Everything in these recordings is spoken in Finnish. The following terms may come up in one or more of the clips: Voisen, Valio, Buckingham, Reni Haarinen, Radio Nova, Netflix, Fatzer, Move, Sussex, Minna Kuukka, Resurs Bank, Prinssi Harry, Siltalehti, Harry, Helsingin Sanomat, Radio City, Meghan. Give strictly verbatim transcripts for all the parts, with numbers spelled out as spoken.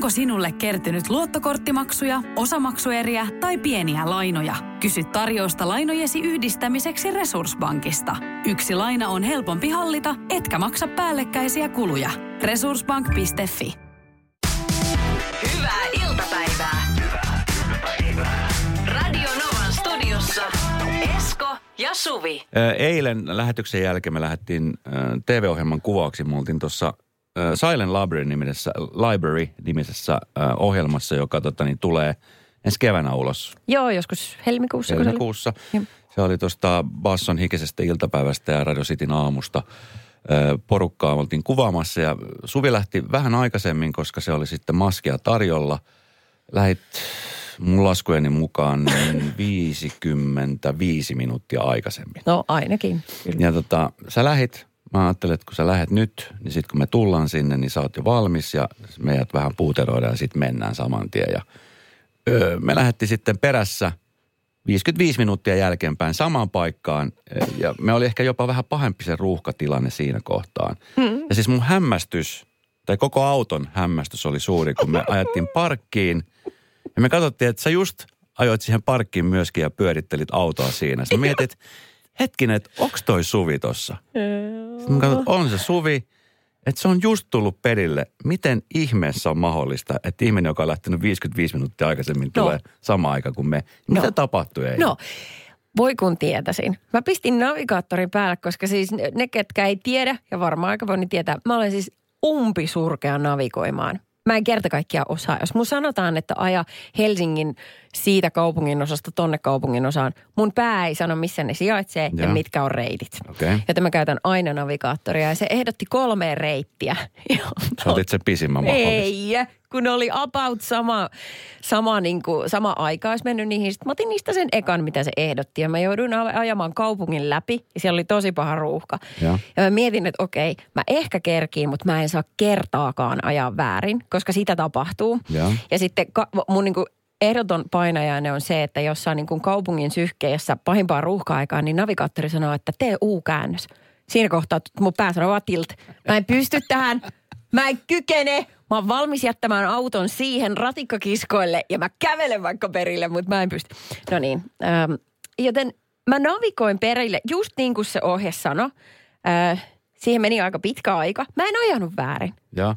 Onko sinulle kertynyt luottokorttimaksuja, osamaksueriä tai pieniä lainoja? Kysy tarjousta lainojesi yhdistämiseksi Resurs Bankista. Yksi laina on helpompi hallita, etkä maksa päällekkäisiä kuluja. resurs bank piste fi. Hyvää iltapäivää. Hyvää iltapäivää. Radio Novan studiossa Esko ja Suvi. Eilen lähetyksen jälkeen me lähdettiin T V-ohjelman kuvauksiin. Me oltiin tuossa Silent Library nimisessä, Library nimisessä ohjelmassa, joka tota, niin, tulee ensi keväänä ulos. Joo, joskus helmikuussa. Helmikuussa. Se oli, se oli tuosta Basson hikisestä iltapäivästä ja Radio Cityn aamusta. Porukkaa oltiin kuvaamassa ja Suvi lähti vähän aikaisemmin, koska se oli sitten maskia tarjolla. Lähit mun laskujeni mukaan niin viisikymmentäviisi minuuttia aikaisemmin. No ainakin. Ja tota, sä lähit. Mä ajattelin, että kun sä lähet nyt, niin sit kun me tullaan sinne, niin sä oot jo valmis ja meidät vähän puuteroidaan ja sit mennään saman tien. Ja, öö, me lähdettiin sitten perässä viisikymmentäviisi minuuttia jälkeenpäin samaan paikkaan ja me oli ehkä jopa vähän pahempi se ruuhkatilanne siinä kohtaan. Hmm. Ja siis mun hämmästys, tai koko auton hämmästys oli suuri, kun me ajettiin parkkiin ja me katsottiin, että sä just ajoit siihen parkkiin myöskin ja pyörittelit autoa siinä. Sä mietit, hetkinen, että onks toi Suvi tossa? Sitten mä katson, on se Suvi, että se on just tullut perille. Miten ihmeessä on mahdollista, että ihminen, joka on lähtenyt viisikymmentäviisi minuuttia aikaisemmin, no. tulee sama aika kuin me. Mitä no. tapahtui eilen? No, voi kun tietäisin. Mä pistin navigaattorin päälle, koska siis ne, ketkä ei tiedä, ja varmaan aika voi niin tietää, mä olen siis umpisurkea navigoimaan. Mä en kerta kaikkiaan osaa. Jos mun sanotaan, että aja Helsingin siitä kaupungin osasta tonne kaupungin osaan, mun pää ei sano, missä ne sijaitsee ja, ja mitkä on reitit. Okay. Joten mä käytän aina navigaattoria ja se ehdotti kolmea reittiä. Sä otit se pisimmän mahdollista. Ei, kun oli about sama, sama, niin kuin, sama aika olisi mennyt niihin. Sitten mä otin niistä sen ekan, mitä se ehdotti. Ja mä jouduin ajamaan kaupungin läpi ja siellä oli tosi paha ruuhka. Ja, ja mä mietin, että okei, mä ehkä kerkiin, mutta mä en saa kertaakaan ajaa väärin, koska sitä tapahtuu. Ja, ja sitten ka- mun niin kuin ehdoton painajainen on se, että jos saa niin kuin kaupungin syhkeessä pahimpaa ruuhka-aikaa, niin navigaattori sanoo, että tee U-käännös. Siinä kohtaa mun pää sanoo vaan tilt. Mä en pysty tähän. Mä en kykene. Mä oon valmis jättämään auton siihen ratikkakiskoille ja mä kävelen vaikka perille, mutta mä en pysty. No niin, ähm, joten mä navigoin perille just niin kuin se ohje sanoi. Äh, siihen meni aika pitkä aika. Mä en ajanut väärin. Joo.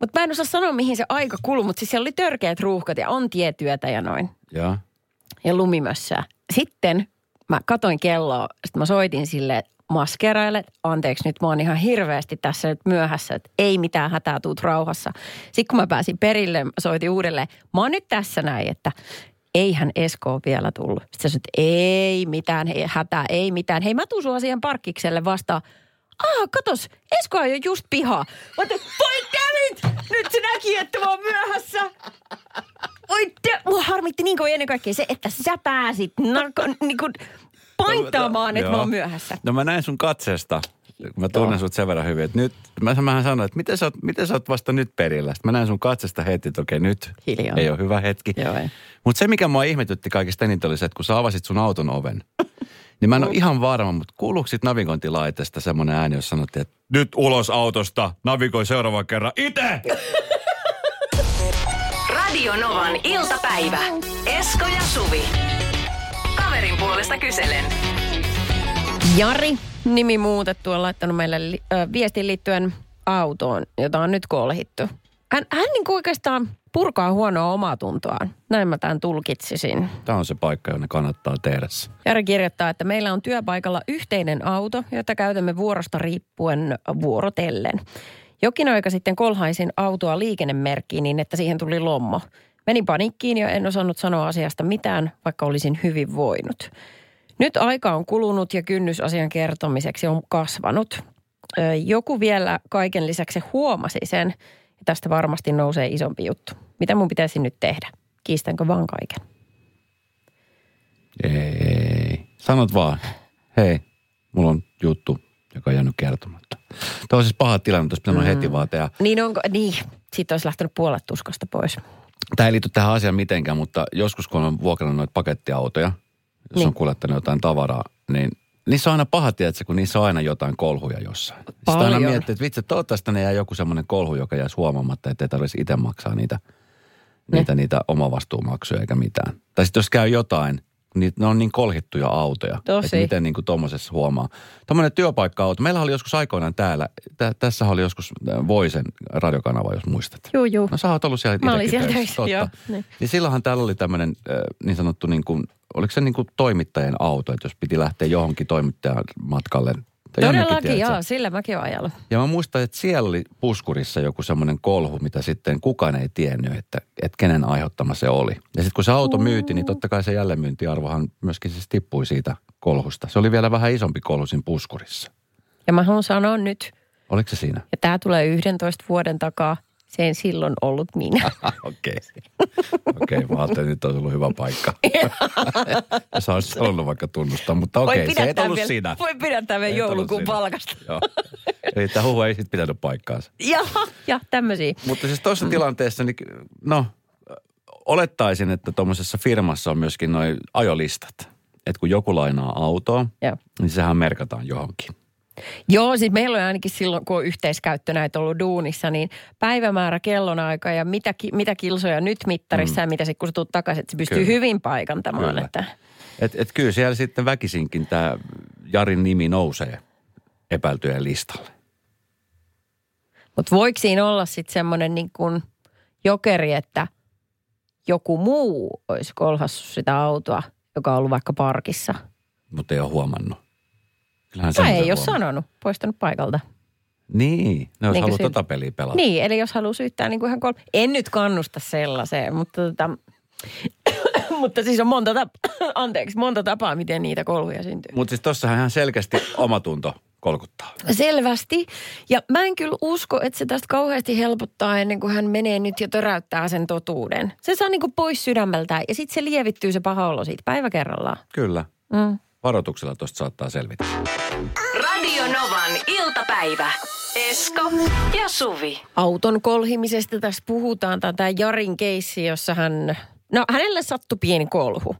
Mutta mä en osaa sanoa, mihin se aika kului, mutta siis siellä oli törkeät ruuhkat ja on tietyötä ja noin. Ja, ja lumimössää. Sitten mä katoin kelloa, sitten mä soitin silleen maskeeraille, anteeksi nyt mä oon ihan hirveästi tässä nyt myöhässä, että ei mitään hätää, tuut rauhassa. Sitten kun mä pääsin perille, mä soitin uudelleen, mä oon nyt tässä näin, että eihän Esko vielä tullut. Sitten sä sanoit, ei mitään hei, hätää, ei mitään. Hei, mä tuun sua siihen parkkikselle vastaan. Aha, katos, Esko on jo just pihaa. Mä oon, voi nyt! Nyt se näki, että mä oon myöhässä. Voi te... Mua harmitti niin kuin ennen kaikkea se, että sä pääsit narko- niin kuin painttaamaan, että mä oon myöhässä. No mä näin sun katseesta. Mä tunnen sut sen verran hyvin, että nyt... Mähän sanoin, että miten sä, oot, miten sä oot vasta nyt perillä? Sitten mä näin sun katsesta heti, että okei, nyt hiljaa. Ei ole hyvä hetki. Mutta se, mikä mua ihmetytti kaikista eniten, oli se, että kun sä avasit sun auton oven... Niin mä en ole ihan varma, mutta kuuluuko sit navigointilaitteesta semmoinen ääni, jos sanottiin, että nyt ulos autosta, navigoi seuraavan kerran itse! Radio Novan iltapäivä. Esko ja Suvi. Kaverin puolesta kyselen. Jari, nimi muutettu, on laittanut meille li- ö, viestin liittyen autoon, jota on nyt kolhittu. Hän, hän niin kuin oikeastaan purkaa huonoa omatuntoaan. Näin mä tämän tulkitsisin. Tämä on se paikka, jonne kannattaa tehdä se. Jari kirjoittaa, että meillä on työpaikalla yhteinen auto, jota käytämme vuorosta riippuen vuorotellen. Jokin aika sitten kolhaisin autoa liikennemerkkiin niin, että siihen tuli lommo. Menin paniikkiin ja en osannut sanoa asiasta mitään, vaikka olisin hyvin voinut. Nyt aika on kulunut ja kynnys asian kertomiseksi on kasvanut. Joku vielä kaiken lisäksi huomasi sen. Ja tästä varmasti nousee isompi juttu. Mitä mun pitäisi nyt tehdä? Kiistänkö vaan kaiken? Ei. Sanot vaan. Hei, mulla on juttu, joka on jäänyt kertomatta. Tämä on siis paha tilanne, jos pitää mm. heti vaan tehdä. Niin onko? Niin. Siitä olisi lähtenyt puolet tuskasta pois. Tämä ei liity tähän asiaan mitenkään, mutta joskus kun on vuokrannut noita pakettiautoja, jos niin. on kuljettanut jotain tavaraa, niin niissä on aina paha, tiedätkö, kun niissä on aina jotain kolhuja jossain. Paljon. Sitä aina miettii, että vitsi, toivottavasti ne jää joku semmoinen kolhu, joka jäisi huomaamatta, ettei tarvitsisi itse maksaa niitä, niitä, niitä omavastuumaksuja eikä mitään. Tai sitten jos käy jotain, niin ne on niin kolhittuja autoja. Tosi. Että miten niin kuin tuommoisessa huomaa. Tuommoinen työpaikka-auto. Meillä oli joskus aikoinaan täällä, tä, tässä oli joskus Voisen radiokanava, jos muistat. Joo, joo. No sä oot ollut siellä itsekin töissä. Totta. Niin. Niin silloinhan täällä oli tämmöinen niin sanottu niin kuin, oliko se niin kuin toimittajien auto, että jos piti lähteä johonkin toimittajan matkalle. Todellakin, joo, sillä mäkin olen ajallut. Ja mä muistan, että siellä oli puskurissa joku semmoinen kolhu, mitä sitten kukaan ei tiennyt, että, että kenen aiheuttama se oli. Ja sitten kun se auto myyti, niin totta kai se jälleenmyyntiarvohan myöskin siis tippui siitä kolhusta. Se oli vielä vähän isompi kolhu siinä puskurissa. Ja mä haluan sanoa nyt. Oliko se siinä? Ja tää tulee yhdentoista vuoden takaa. Se en silloin ollut minä. Okei. Okei, mä ajattelin, nyt on ollut hyvä paikka. Sä olisit ollut vaikka tunnustaa, mutta okei, okay, se ei ollut vielä, sinä. Voi pidättää vielä joulukuun palkasta. Joo. Eli tämä huhu ei sitten pitänyt paikkaansa. Jaha, ja tämmöisiä. Mutta siis tuossa tilanteessa, niin no, olettaisin, että tuommoisessa firmassa on myöskin noi ajolistat. Että kun joku lainaa autoa, ja. Niin sehän merkataan johonkin. Joo, siis meillä on ainakin silloin, kun on yhteiskäyttö näitä ollut duunissa, niin päivämäärä, kellonaika ja mitä, ki, mitä kilsoja nyt mittarissa mm. ja mitä sitten kun sä tulet takaisin, että se pystyy kyllä. hyvin paikantamaan. Kyllä. Että et, et kyllä siellä sitten väkisinkin tämä Jarin nimi nousee epäiltyjen listalle. Mutta voiko siinä olla sitten semmoinen niin kuin jokeri, että joku muu olisi kolhassut sitä autoa, joka on ollut vaikka parkissa? Mutta ei ole huomannut. Tai ei ole sanonut, poistanut paikalta. Niin, no jos niin haluaa syy... tota peliä pelata. Niin, eli jos haluaa syyttää niin kuin ihan kolme. En nyt kannusta sellaiseen, mutta tota... mutta siis on monta tapaa, anteeksi, monta tapaa, miten niitä kolhuja syntyy. Mutta siis tossahan ihan selkeästi omatunto kolkuttaa. Selvästi. Ja mä en kyllä usko, että se tästä kauheasti helpottaa ennen kuin hän menee nyt ja töräyttää sen totuuden. Se saa niin kuin pois sydämeltään ja sitten se lievittyy se paha olo siitä päivä kerrallaan. Kyllä. Mm. Varoituksella tuosta saattaa selvitä. Radio Novan iltapäivä. Esko ja Suvi. Auton kolhimisesta tässä puhutaan. Tämä on tämä Jarin keissi, jossa hän... No, hänelle sattui pieni kolhu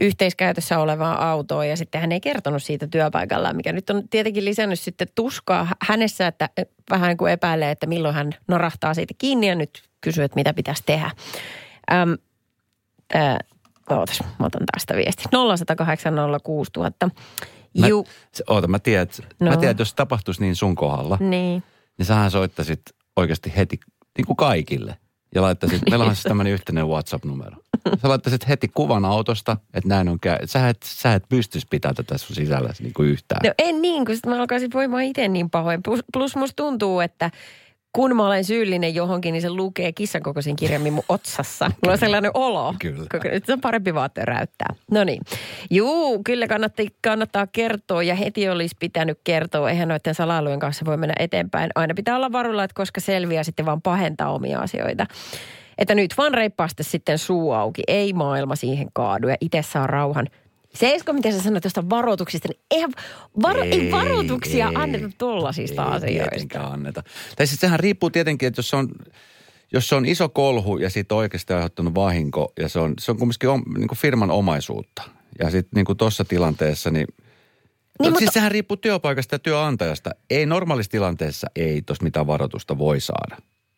yhteiskäytössä olevaan autoon ja sitten hän ei kertonut siitä työpaikallaan, mikä nyt on tietenkin lisännyt sitten tuskaa hänessä, että vähän kuin epäilee, että milloin hän narahtaa siitä kiinni ja nyt kysyy, että mitä pitäisi tehdä. Äm, äh, Ootas, mä otan taas sitä viestiä. nolla yksi nolla kahdeksan nolla kuusi nolla nolla nolla. Ju... Oota, mä tiedän, no. mä tiedän, että jos tapahtuisi niin sun kohdalla, niin, niin sähän soittaisit oikeasti heti niin kuin kaikille. Ja laittaisit, meillä on siis tämmöinen yhteinen WhatsApp-numero. Sä laittaisit heti kuvan autosta, että näin on käy. Sä et, sä et pystyisi pitää tätä sun sisälläsi niin kuin yhtään. No en niin, kun mä alkaisin voimaan itse niin pahoin. Plus, plus musta tuntuu, että... Kun mä olen syyllinen johonkin, niin se lukee kissan kokoisin kirjaimin mun otsassa. Mulla on sellainen olo. Kyllä. Nyt se on parempi vaan töräyttää. No niin. Juu, kyllä kannatti, kannattaa kertoa ja heti olisi pitänyt kertoa. Eihän noiden salailujen kanssa voi mennä eteenpäin. Aina pitää olla varulla, että koska selviää sitten vaan pahentaa omia asioita. Että nyt vaan reippaasti sitten suu auki. Ei maailma siihen kaadu ja itse saa rauhan. Seisko, miten sä sanoit tuosta varoituksista, niin eihän varo- ei, ei varoituksia ei, anneta tuollaisista asioista. Ei tietenkään anneta. Tai siis sehän riippuu tietenkin, että jos se on, jos se on iso kolhu ja siitä on oikeasti aiheuttanut vahinko, ja se on, se on kumminkin om, niin kuin firman omaisuutta. Ja sitten niin kuin tuossa tilanteessa, niin... niin no, siis sehän riippuu työpaikasta ja työnantajasta. Ei normaalissa tilanteessa, ei tuossa mitään varoitusta voi saada.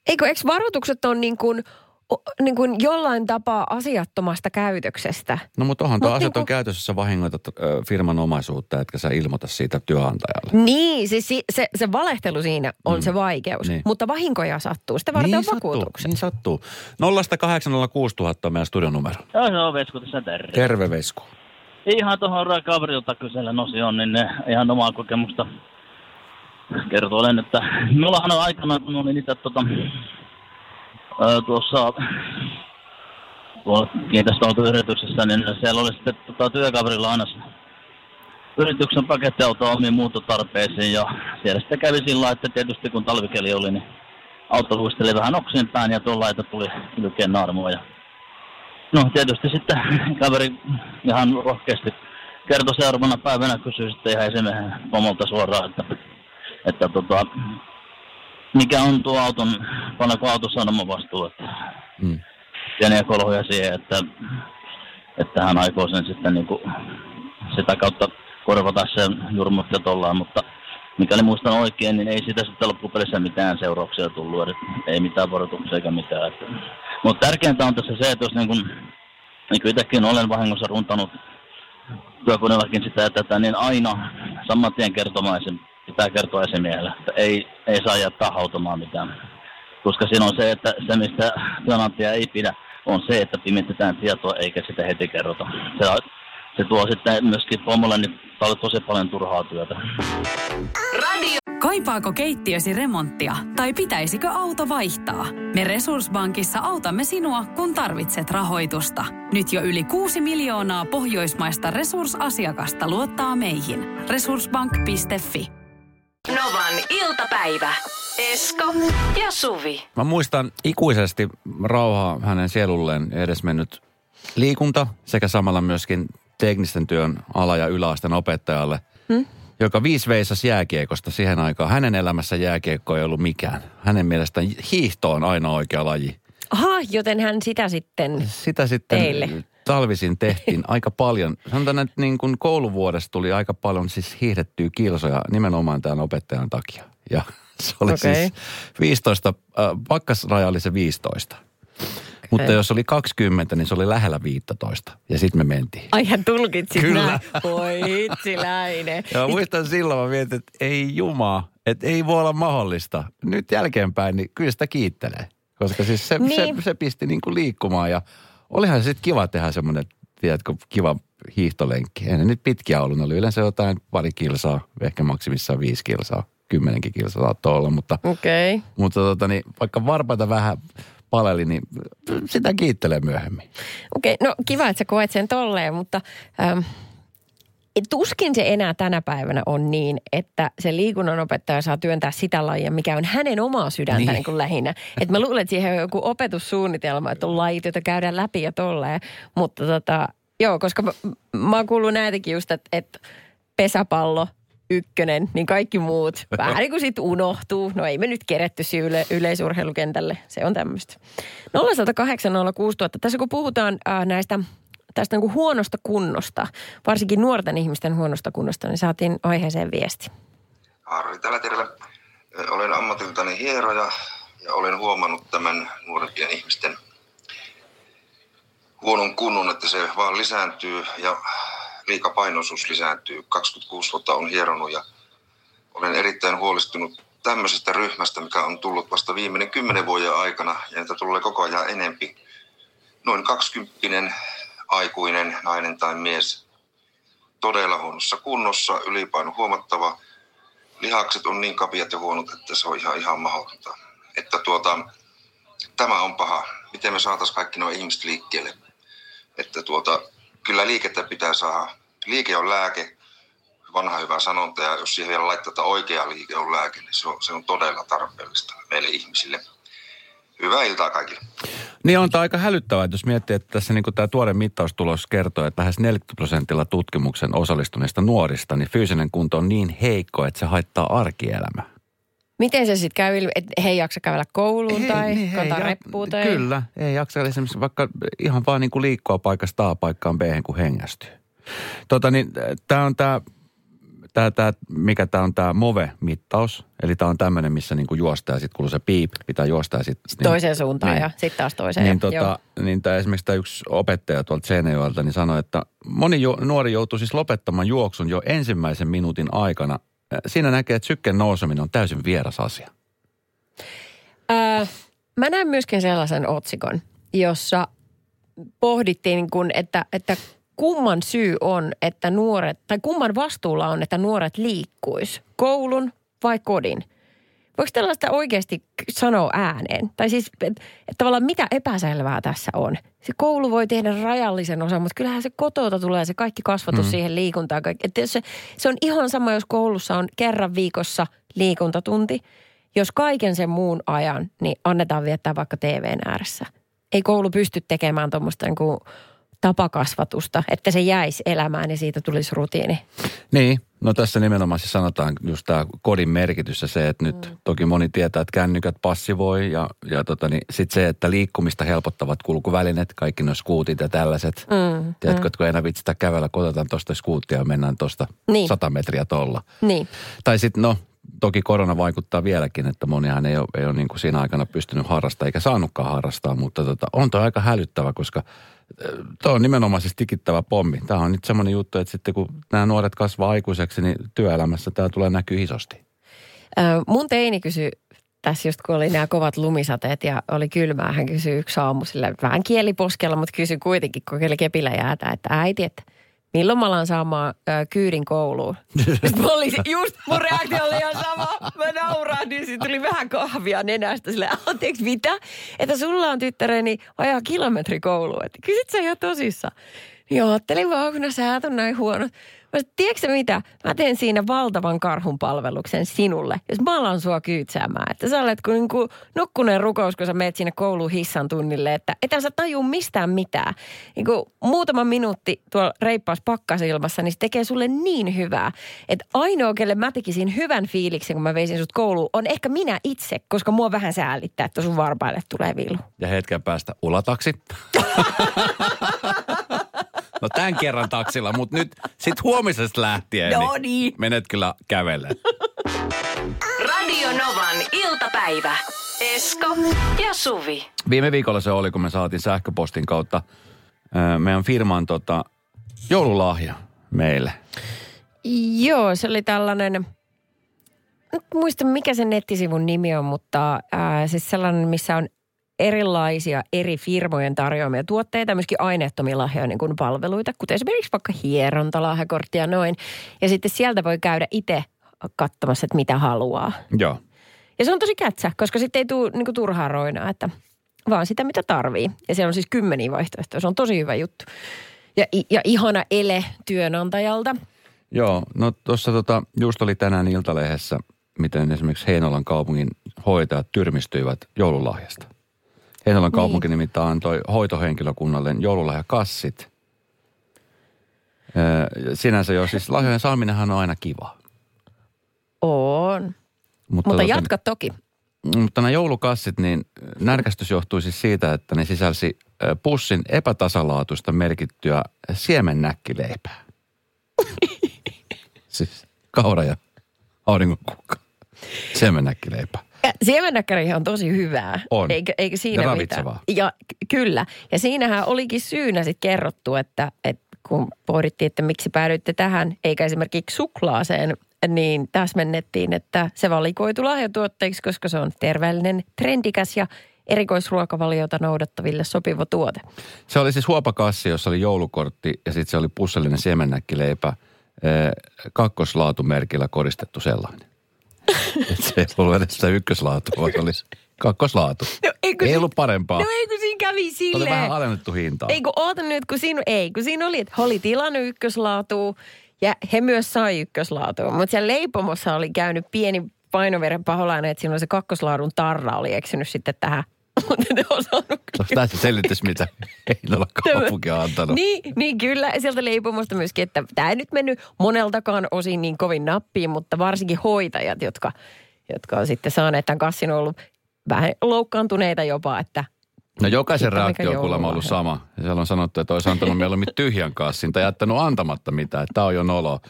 Eikö, eikö varoitukset on niin kuin... Niin kuin jollain tapaa asiattomasta käytöksestä. No mutta onhan tuo Mut asiaton niin kuin... käytössä vahingoitat firman omaisuutta, etkä sä ilmoita siitä työnantajalle. Niin, siis se, se valehtelu siinä on mm. se vaikeus. Niin. Mutta vahinkoja sattuu. Sitä varten niin on sattuu, vakuutukset. Niin sattuu. nolla kahdeksan nolla kuusi nolla nolla nolla on meidän studionumero. Joo, se on Vesku tässä, terve. Terve Vesku. Ihan tuohon Kaverilta kysellä nosioon, niin ihan omaa kokemusta kertoilen, että minullahan on aikana, kun olin itse tota... Tuossa kiinteistöautoyrityksessä, niin siellä oli sitten tota, työkaverilla aina yrityksen pakettiauto omiin muuttotarpeisiin. Ja siellä sitten kävi sillä, että tietysti kun talvikeli oli, niin auto luisteli vähän oksin päin ja tuolla laita tuli lykeen naarmua. Ja... No tietysti sitten kaveri ihan rohkeasti kertoi seuraavana päivänä, kysyi sitten ihan esimiehen pomolta suoraan, että... että tota, mikä on tuo auton, paljonko autossa on oma vastuu, että mm. pieniä kolhoja siihen, että, että hän aikoo sen sitten niin kuin sitä kautta korvata sen jurmat jatollaan, mutta mikäli muistan oikein, niin ei siitä sitten loppupelissä mitään seurauksia tullut, ei mitään varoituksia eikä mitään. Mutta tärkeintä on tässä se, että jos niin kuin, niin kuin itsekin olen vahingossa runtanut työkunnellakin sitä ja tätä, niin aina saman tien kertomaisen pitää kertoa esimiehelle, että ei, ei saa jättää hautamaan mitään. Koska siinä on se, että se mistä työnantaja ei pidä, on se, että pimitetään tietoa eikä sitä heti kerrota. Se, se tuo sitten myöskin pomolle, niin tämä oli tosi paljon turhaa työtä. Radio. Kaipaako keittiösi remonttia tai pitäisikö auto vaihtaa? Me Resurs Bankissa autamme sinua, kun tarvitset rahoitusta. Nyt jo yli kuusi miljoonaa pohjoismaista resursasiakasta luottaa meihin. resurs bank piste f i Novan iltapäivä. Esko ja Suvi. Mä muistan ikuisesti rauhaa hänen sielulleen edesmennyt liikunta sekä samalla myöskin teknisten työn ala- ja yläasteen opettajalle, hmm? joka viisi veisasi jääkiekosta siihen aikaan. Hänen elämässä jääkiekko ei ollut mikään. Hänen mielestään hiihto on aina oikea laji. Aha, joten hän sitä sitten Sitä sitten teille. Talvisin tehtiin aika paljon. Sanotaan, että niin kuin kouluvuodessa tuli aika paljon siis hiihdettyä kilsoja nimenomaan tämän opettajan takia. Ja se oli okay. Siis viisitoista, äh, pakkasraja oli se viisitoista. Okay. Mutta jos oli kaksikymmentä, niin se oli lähellä viisitoista. Ja sitten me mentiin. Ai hän tulkitsit näin. Voi hitsiläinen. Ja muistan silloin, mä mietin, että ei jumaa, että ei voi olla mahdollista. Nyt jälkeenpäin, niin kyllä sitä kiittelee. Koska siis se, niin. se, se pisti niin kuin liikkumaan ja olihan se sitten kiva tehdä semmoinen, tiedätkö, kiva hiihtolenkki. Ei ne nyt pitkiä ollut, ne oli yleensä jotain pari kilsaa, ehkä maksimissaan viisi kilsaa. Kymmenenkin kilsaa saattoi olla, mutta, okay. mutta tota, niin, vaikka varpaita vähän paleli, niin sitä kiittelee myöhemmin. Okei, okay, no kiva, että sä koet sen tolleen, mutta ähm, tuskin se enää tänä päivänä on niin, että se liikunnanopettaja saa työntää sitä lajia, mikä on hänen omaa sydäntä niin. Niin lähinnä. Et mä luulen, että siihen on joku opetussuunnitelma, että on lajit, joita käydään läpi ja tolleen, mutta tota, joo, koska mä, mä oon kuullut näitäkin just, että, että pesäpallo, ykkönen, niin kaikki muut. Vähän niin kuin sitten unohtuu. No ei me nyt keretty yle- yleisurheilukentälle. Se on tämmöistä. nolla kahdeksan nolla kuusi nolla nolla nolla. Tässä kun puhutaan äh, näistä tästä niin kuin huonosta kunnosta, varsinkin nuorten ihmisten huonosta kunnosta, niin saatiin aiheeseen viesti. Harri, tällä terveellä. Olen ammatiltani hieroja ja olen huomannut tämän nuorempien ihmisten huonon kunnon, että se vaan lisääntyy ja liikapainoisuus lisääntyy. kaksikymmentäkuusi vuotta on hieronut ja olen erittäin huolestunut tämmöisestä ryhmästä, mikä on tullut vasta viimeinen kymmenen vuoden aikana ja niitä tulee koko ajan enempi. Noin kaksikymppinen aikuinen nainen tai mies todella huonossa kunnossa, ylipaino huomattava. Lihakset on niin kapiat ja huonot, että se on ihan, ihan mahdotonta. Että tuota, tämä on paha. Miten me saataisiin kaikki nuo ihmiset liikkeelle? Että tuota... Kyllä liikettä pitää saada. Liike on lääke, vanha hyvä sanonta, ja jos siihen vielä laittaa oikea liike on lääke, niin se on, se on todella tarpeellista meille ihmisille. Hyvää iltaa kaikille. Niin on tämä aika hälyttävää, jos miettii, että tässä niin kuin tämä tuore mittaustulos kertoo, että lähes neljäkymmentä prosentilla tutkimuksen osallistuneista nuorista, niin fyysinen kunto on niin heikko, että se haittaa arkielämää. Miten se sitten käy, että he ei jaksa kävellä kouluun ei, tai niin, kantaa reppua? Tai... Kyllä, ei jaksa esimerkiksi vaikka ihan vaan niin kuin liikkua paikasta A paikkaan B, kun hengästyy. Tota niin, tämä on tämä, tää, tää, mikä tämä on tämä Move-mittaus. Eli tämä on tämmöinen, missä niin kuin juostaa ja sitten kuuluu se piip, pitää juostaa ja sitten... Niin, toiseen suuntaan niin, ja sitten taas toiseen. Niin, tota, niin tää, esimerkiksi tämä yksi opettaja tuolta Seinäjoelta niin sanoi, että moni ju- nuori joutuu siis lopettamaan juoksun jo ensimmäisen minuutin aikana. Siinä näkee, että sykkeen nouseminen on täysin vieras asia. Öö, mä näen myöskin sellaisen otsikon, jossa pohdittiin, että, että kumman syy on, että nuoret, tai kumman vastuulla on, että nuoret liikkuis, koulun vai kodin. Voiko tällaista oikeasti sanoa ääneen? Tai siis, että et tavallaan mitä epäselvää tässä on? Se koulu voi tehdä rajallisen osan, mutta kyllähän se kotouta tulee se kaikki kasvatus mm. siihen liikuntaan. Että jos se, se on ihan sama, jos koulussa on kerran viikossa liikuntatunti. Jos kaiken sen muun ajan, niin annetaan viettää vaikka T V:n ääressä. Ei koulu pysty tekemään tuommoista niin kuin tapakasvatusta, että se jäisi elämään ja siitä tulisi rutiini? Niin, no tässä nimenomaan siis sanotaan just tämä kodin merkitys ja se, että nyt mm. toki moni tietää, että kännykät passivoi ja, ja tota, niin sitten se, että liikkumista helpottavat kulkuvälineet, kaikki nuo skuutit ja tällaiset. Mm. Tiedätkö, että kun ei enää vitsitä kävellä, kun otetaan tuosta skuuttia ja mennään tuosta niin. sata metriä tuolla. Niin. Tai sitten no... Toki korona vaikuttaa vieläkin, että monihan ei ole, ei ole niin kuin siinä aikana pystynyt harrastamaan eikä saanutkaan harrastaa, mutta tota, on tuo aika hälyttävä, koska tuo on nimenomaan siis tikittävä pommi. Tämä on nyt semmoinen juttu, että sitten kun nämä nuoret kasvaa aikuiseksi, niin työelämässä tämä tulee näkyy isosti. Ö, mun teini kysyi tässä just, kun oli nämä kovat lumisateet ja oli kylmää, hän kysyi yksi aamu sille vähän kieliposkella, mutta kysyi kuitenkin, kun kepillä jäätä, että äiti, että... Milloin mä alan saamaan ö, kyydin kouluun? Mä olin, just mun reaktio oli ihan sama. Mä nauraan, niin siitä tuli vähän kahvia nenästä. Silleen, anteeksi, mitä? Että sulla on tyttäreni ajaa kilometri kouluun. Että kysyt sä ihan tosissaan. Joo, ajattelin vaan, kun säät on näin huonot. Mä sanoin, tiedätkö sä mitä? Mä teen siinä valtavan karhun palveluksen sinulle, jos mä alan sua kyytsäämään. Että sä olet kuin niinku nukkuneen rukous, kun sä meet sinne kouluun hissan tunnille, että etän sä tajuu mistään mitään. Niin kuin muutama minuutti tuolla reippaus pakkasilmassa, niin se tekee sulle niin hyvää. Että ainoa, kelle mä tekisin hyvän fiiliksen, kun mä veisin sut kouluun, on ehkä minä itse, koska mua vähän säälittää, että sun varpaille tulee vilu. Ja hetken päästä ulataksi. No tämän kerran taksilla, mutta nyt sit huomisesta lähtien, no niin, niin menet kyllä kävelemään. Radio Novan iltapäivä. Esko ja Suvi. Viime viikolla se oli, kun me saatiin sähköpostin kautta äh, meidän firman tota, joululahja meille. Joo, se oli tällainen, nyt muista mikä se nettisivun nimi on, mutta äh, siis sellainen, missä on erilaisia eri firmojen tarjoamia tuotteita, myöskin aineettomia lahjoja, niin kuin palveluita, kuten esimerkiksi vaikka hieronta, lahjakorttia, noin. Ja sitten sieltä voi käydä itse katsomassa, että mitä haluaa. Joo. Ja se on tosi kätsä, koska sitten ei tule niin kuin turhaa roinaa, että vaan sitä, mitä tarvii. Ja siellä on siis kymmeniä vaihtoehtoja. Se on tosi hyvä juttu. Ja, ja ihana ele työnantajalta. Joo, no tuossa tota, just oli tänään Iltalehdessä, miten esimerkiksi Heinolan kaupungin hoitajat tyrmistyivät joululahjasta. Heinolan kaupunki niin. nimittäin antoi hoitohenkilökunnalle joululahjakassit. Öö, sinänsä jo, siis lahjojen saaminenhan on aina kiva. On. Mutta, mutta tota, jatka toki. Mutta nämä joulukassit, niin närkästys johtui siis siitä, että ne sisälsi pussin epätasalaatuista merkittyä siemennäkkileipää. Siis kaura ja auringonkukka. Siemennäkkileipää. Siemennäkkärihän on tosi hyvää. On. Eikö, eikö siinä ja ravitsevaa. Mitään? Ja kyllä. Ja siinähän olikin syynä sitten kerrottu, että, että kun pohdittiin, että miksi päädyitte tähän, eikä esimerkiksi suklaaseen, niin täsmennettiin, että se valikoitu lahjatuotteiksi, koska se on terveellinen, trendikäs ja erikoisruokavaliota noudattaville sopiva tuote. Se oli siis huopakassi, jossa oli joulukortti ja sitten se oli pussellinen siemennäkkileipä, kakkoslaatumerkillä koristettu sellainen. Että se ei ollut edes sitä ykköslaatua, vaan olisi kakkoslaatu. No, ei ei si- ollut parempaa. No ei kun siinä kävi silleen. Oli vähän alennettu hintaa. Ei kun oota nyt, kun siinä, ei, kun siinä oli, että oli tilannut ykköslaatua ja he myös sai ykköslaatua. Mutta siellä leipomossa oli käynyt pieni painoveren paholainen, että siinä oli se kakkoslaadun tarra oli eksynyt sitten tähän. Mutta ne on saanut kyllä. No, tässä selitys, mitä Heinolan kaupunki on antanut. Niin, niin kyllä. Sieltä leipomosta myöskin, että tämä ei nyt mennyt moneltakaan osin niin kovin nappiin, mutta varsinkin hoitajat, jotka, jotka on sitten saaneet tämän kassin, ollut vähän loukkaantuneita jopa, että... No jokaisen reaktio on kuulemma ollut sama. Siellä on sanottu, että olisi antanut mieluummin tyhjän kassin tai jättänyt antamatta mitään. Tämä on jo nolo.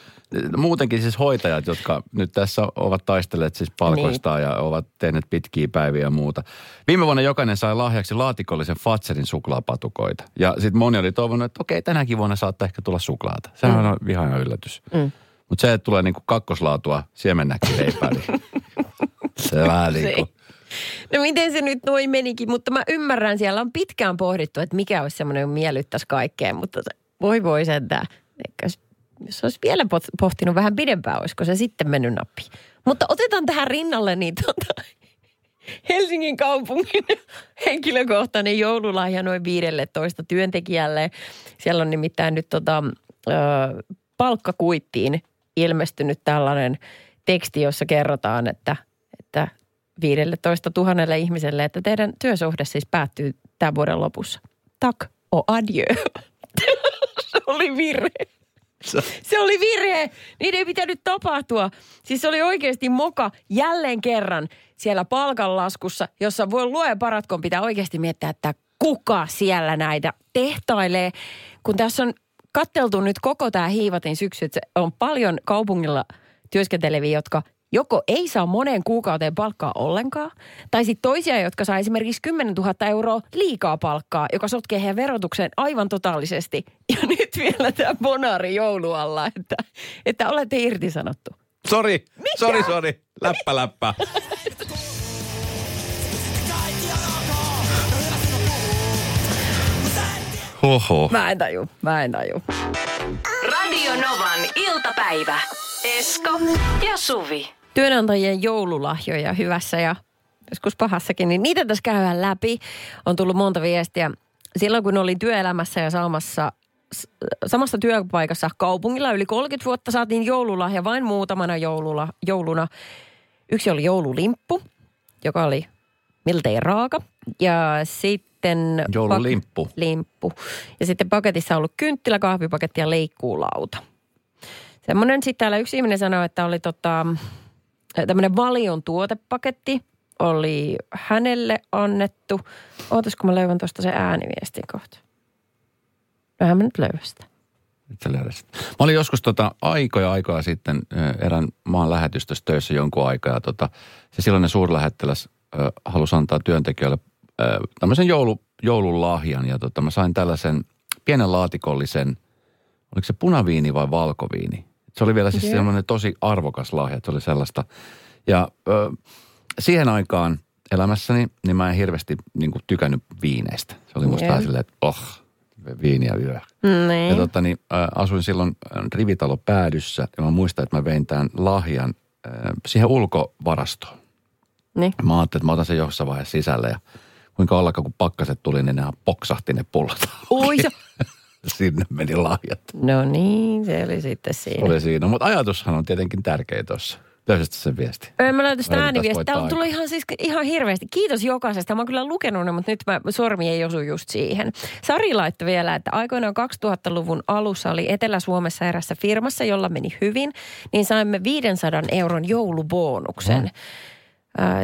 Muutenkin siis hoitajat, jotka nyt tässä ovat taistelleet siis palkoistaan niin. ja ovat tehneet pitkiä päiviä ja muuta. Viime vuonna jokainen sai lahjaksi laatikollisen Fatzerin suklaapatukoita. Ja sitten moni oli toivonut, että okei, tänäkin vuonna saattaa ehkä tulla suklaata. Sehän mm. on ihan yllätys. Mm. Mutta se, että tulee niinku kakkoslaatua siemennäkkileipää, niin se vähän niin kuin... No miten se nyt noin menikin, mutta mä ymmärrän, siellä on pitkään pohdittu, että mikä olisi semmoinen, joka miellyttäisi kaikkeen, mutta voi voi sentään. Jos olisi vielä pohtinut vähän pidempään, olisiko se sitten mennyt nappiin. Mutta otetaan tähän rinnalle niin tuota, Helsingin kaupungin henkilökohtainen joululahja noin viisitoista työntekijälle. Siellä on nimittäin nyt tota, ö, palkkakuittiin ilmestynyt tällainen teksti, jossa kerrotaan, että... että viisitoistatuhatta ihmiselle, että teidän työsuhde siis päättyy tämän vuoden lopussa. Tak, o adieu. oli virhe. Se oli virhe. Niiden ei pitänyt tapahtua. Siis se oli oikeasti moka jälleen kerran siellä palkanlaskussa, jossa voi luoja paratkon pitää oikeasti miettiä, että kuka siellä näitä tehtailee. Kun tässä on katteltu nyt koko tämä hiivatin syksy, että on paljon kaupungilla työskenteleviä, jotka joko ei saa moneen kuukauteen palkkaa ollenkaan, tai sitten toisia, jotka saa esimerkiksi kymmenentuhatta euroa liikaa palkkaa, joka sotkee heidän verotukseen aivan totaalisesti. Ja nyt vielä tämä bonari joulualla, että, että olette irtisanottu. Sori, sori, sori. Läppä, läppä. Oho. Mä en taju, mä en taju. Radio Novan iltapäivä. Esko ja Suvi. Työnantajien joululahjoja hyvässä ja joskus pahassakin, niin niitä tässä käydään läpi. On tullut monta viestiä. Silloin kun olin työelämässä ja samassa, samassa työpaikassa kaupungilla yli kolmekymmentä vuotta saatiin joululahja vain muutamana joulula, jouluna. Yksi oli joululimppu, joka oli miltei raaka. Ja sitten... Joululimppu. Pak- limppu. Ja sitten paketissa on ollut kynttilä, kahvipaketti ja leikkuulauta. Semmoinen sitten täällä yksi ihminen sanoi, että oli tota, tämmöinen Valion tuotepaketti oli hänelle annettu. Ootas, kun mä löydän tuosta sen ääniviestin kohta. Vähän mä nyt löydän sitä. Itse löydän sitä. Mä olin joskus tota aikoja aikaa sitten erään maan lähetystössä töissä jonkun aikaa. Ja tota, se silloinen suurlähettiläs äh, halusi antaa työntekijöille äh, tämmöisen joulu, joulun lahjan. Ja tota, mä sain tällaisen pienen laatikollisen. Oliko se punaviini vai valkoviini? Se oli vielä siis yeah. sellainen tosi arvokas lahja, että se oli sellaista. Ja ö, siihen aikaan elämässäni, niin mä en hirveästi niin kuin tykännyt viineistä. Se oli musta yeah. silleen, että oh, viiniä yö. Mm, ja totta niin, ö, asuin silloin rivitalo päädyssä ja mä muistan, että mä vein tämän lahjan ö, siihen ulkovarastoon. Niin. Mä ajattelin, että mä otan sen jossain vaiheessa sisälle ja kuinka ollakaan, kun pakkaset tuli, niin nehän poksahti ne pullot. Oi se... Sinne meni lahjat. No niin, se oli sitten siinä. Oli siinä, mutta ajatushan on tietenkin tärkeä tuossa. Löysästä sen viesti. Öö, mä löytän sitä ääniviestiä. Täällä on tullut ihan, siis, ihan hirveästi. Kiitos jokaisesta. Mä oon kyllä lukenut ne, mutta nyt mä, sormi ei osu just siihen. Sari laittoi vielä, että aikoinaan kaksituhattaluvun alussa oli Etelä-Suomessa erässä firmassa, jolla meni hyvin, niin saimme viisisataa euron joulubonuksen. Mm.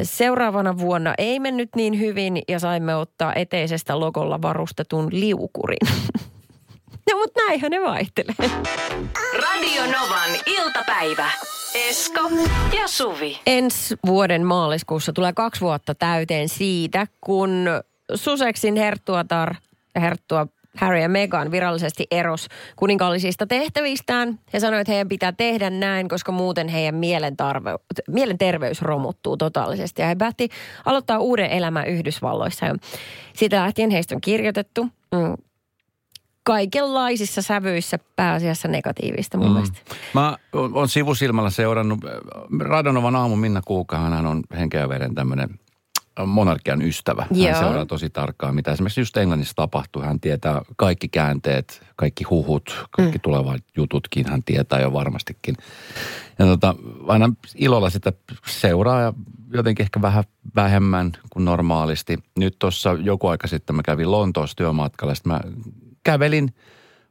Seuraavana vuonna ei mennyt niin hyvin ja saimme ottaa eteisestä logolla varustetun liukurin. No, mutta näinhän ne vaihtelee. Radio Novan iltapäivä. Esko ja Suvi. Ensi vuoden maaliskuussa tulee kaksi vuotta täyteen siitä, kun Sussexin herttuatar ja herttua Harry ja Meghan virallisesti eros kuninkaallisista tehtävistään. He sanoivat, että heidän pitää tehdä näin, koska muuten heidän mielenterveys romuttuu totaalisesti. Ja he päätti aloittaa uuden elämän Yhdysvalloissa. Ja siitä lähtien heistä on kirjoitettu kaikenlaisissa sävyissä, pääasiassa negatiivista mun mm. mielestä. Mä oon sivusilmällä seurannut, Radio Novan aamu Minna Kuukka, hän on henkeä ja veren tämmöinen monarkian ystävä. Joo. Hän seuraa tosi tarkkaan, mitä esimerkiksi just Englannissa tapahtuu. Hän tietää kaikki käänteet, kaikki huhut, kaikki mm. tulevat jututkin hän tietää jo varmastikin. Ja tota, aina ilolla sitä seuraa ja jotenkin ehkä vähän vähemmän kuin normaalisti. Nyt tuossa joku aika sitten mä kävin Lontoossa työmatkalla, sitten mä kävelin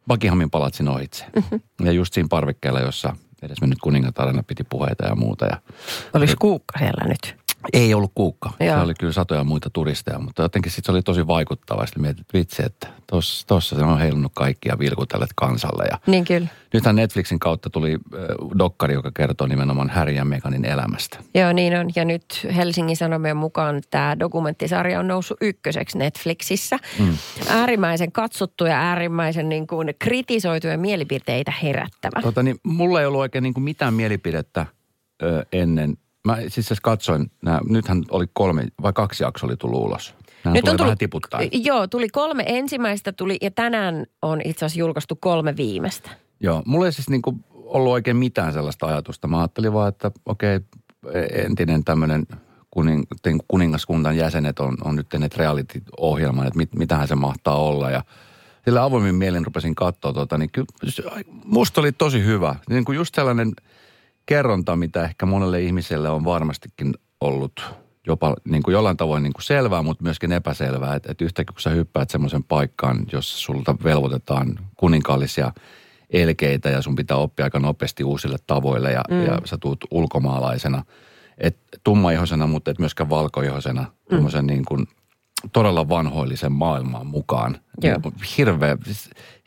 Buckinghamin palatsin ohitse. Mm-hmm. Ja just siinä parvekkeella, jossa edes mennyt kuningatarena piti puheita ja muuta. Ja... Oliko Kuukka siellä nyt? Ei ollut Kuukka. Siellä oli kyllä satoja muita turisteja, mutta jotenkin sitten se oli tosi vaikuttavaa. Sitten mietin, että vitsi, että tuossa se on heilunut kaikkia vilkutellet kansalle. Ja niin kyllä. Nythän Netflixin kautta tuli äh, dokkari, joka kertoo nimenomaan Harry ja Meghanin elämästä. Joo, niin on. Ja nyt Helsingin Sanomien mukaan tämä dokumenttisarja on noussut ykköseksi Netflixissä. Mm. Äärimmäisen katsottu ja äärimmäisen niin kuin kritisoituja mielipiteitä herättävä. Tota niin, mulla ei ollut oikein niin kuin mitään mielipidettä ö, ennen. Mä siis katsoin, nää, nythän oli kolme vai kaksi jaksoa oli tullut ulos. Nämä nyt on tullut, tiputtaa. Joo, tuli kolme ensimmäistä tuli ja tänään on itse asiassa julkaistu kolme viimeistä. Joo, mulla ei siis niinku ollut oikein mitään sellaista ajatusta. Mä ajattelin vaan, että okei, entinen tämmöinen kuning, kuningaskunnan jäsenet on, on nyt tehneet reality-ohjelman, että mit, mitähän se mahtaa olla ja... Sillä avoimin mielin rupesin katsoa tuota, niin kyllä musta oli tosi hyvä. Niin kuin just sellainen kerronta, mitä ehkä monelle ihmiselle on varmastikin ollut jopa niin kuin jollain tavoin niin kuin selvää, mutta myöskin epäselvää. Että et yhtäkkiä kun sä hyppäät semmoisen paikkaan, jossa sulta velvoitetaan kuninkaallisia elkeitä ja sun pitää oppia aika nopeasti uusille tavoille ja, mm. ja sä tuut ulkomaalaisena. Että tummaihoisena, mutta et myöskään valkoihoisena, semmoisen mm. niin kuin todella vanhoillisen maailmaan mukaan. Niin hirveä,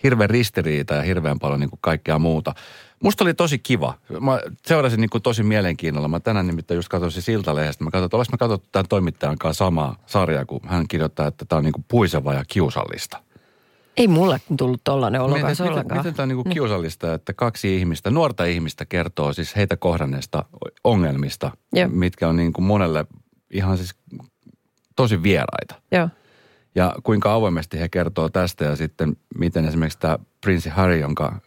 hirveä ristiriita ja hirveän paljon niin kuin kaikkea muuta. Musta oli tosi kiva. Mä seurasin niin kuin tosi mielenkiinnolla. Mä tänään nimittäin just katsoin Siltalehdestä. Mä katsoin, että olis mä katsottu tämän toimittajan kanssa samaa sarjaa, kun hän kirjoittaa, että tämä on niin kuin puiseva ja kiusallista. Ei mulle tullut tollainen olokas miten, ollakaan. Miten, miten tämä on niin kuin kiusallista, että kaksi ihmistä, nuorta ihmistä kertoo siis heitä kohdanneista ongelmista, Jep. mitkä on niin kuin monelle ihan siis tosi vieraita. Joo. Ja kuinka avoimesti he kertoo tästä ja sitten miten esimerkiksi tämä Prinssi Harry, jonka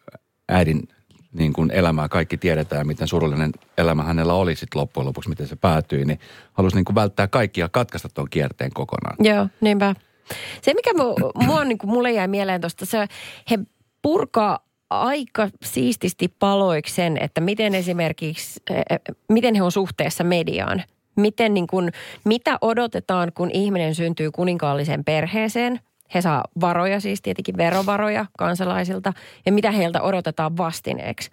äidin niin kuin elämää kaikki tiedetään ja miten surullinen elämä hänellä oli sitten loppujen lopuksi, miten se päätyi, niin halusi niin kuin välttää kaikkia katkaista tuon kierteen kokonaan. Joo, niinpä. Se, mikä mua, niin kuin mulle jäi mieleen tuosta, se he purkaa aika siististi paloiksi sen, että miten esimerkiksi, miten he on suhteessa mediaan. Miten niin kuin, mitä odotetaan, kun ihminen syntyy kuninkaalliseen perheeseen. He saa varoja siis, tietenkin verovaroja kansalaisilta, ja mitä heiltä odotetaan vastineeksi.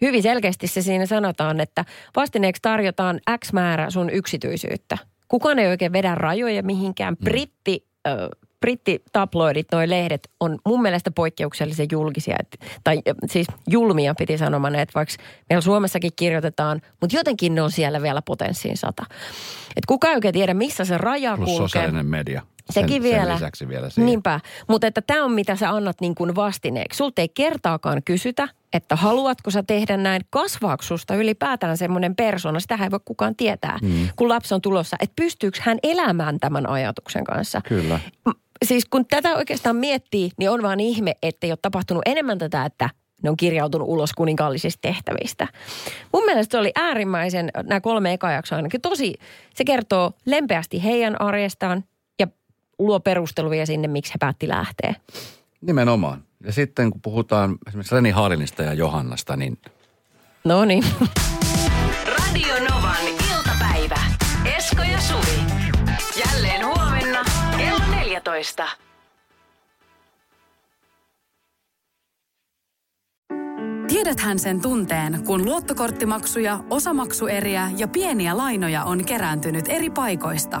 Hyvin selkeästi se siinä sanotaan, että vastineeksi tarjotaan X määrä sun yksityisyyttä. Kukaan ei oikein vedä rajoja mihinkään. Britti... brittitabloidit, noi lehdet, on mun mielestä poikkeuksellisen julkisia. Tai siis julmia piti sanomaan, että vaikka meillä Suomessakin kirjoitetaan, mutta jotenkin ne on siellä vielä potenssiin sata. Että kukaan ei oikein tiedä, missä se raja kulkee. Plus sosiaalinen media. Sekin sen, vielä. Sen lisäksi vielä siihen. Niinpä. Mutta että tämä on, mitä sä annat niin kuin vastineeksi. Sulta ei kertaakaan kysytä, että haluatko sä tehdä näin, kasvaako susta ylipäätään semmoinen persona. Sitähän ei voi kukaan tietää, mm. kun lapsi on tulossa. Että pystyykö hän elämään tämän ajatuksen kanssa. Kyllä. Siis kun tätä oikeastaan miettii, niin on vaan ihme, että ei ole tapahtunut enemmän tätä, että ne on kirjautunut ulos kuninkaallisista tehtävistä. Mun mielestä se oli äärimmäisen, nämä kolme eka jaksoa ainakin, tosi, se kertoo lempeästi heidän arjestaan ja luo perusteluja sinne, miksi he päätti lähteä. Nimenomaan. Ja sitten kun puhutaan esimerkiksi Reni Haarinista ja Johannasta, niin... No niin. Radio Novan iltapäivä. Esko ja Suvi. Jälleen huomenna kello neljätoista. Tiedäthän sen tunteen, kun luottokorttimaksuja, osamaksueriä ja pieniä lainoja on kerääntynyt eri paikoista.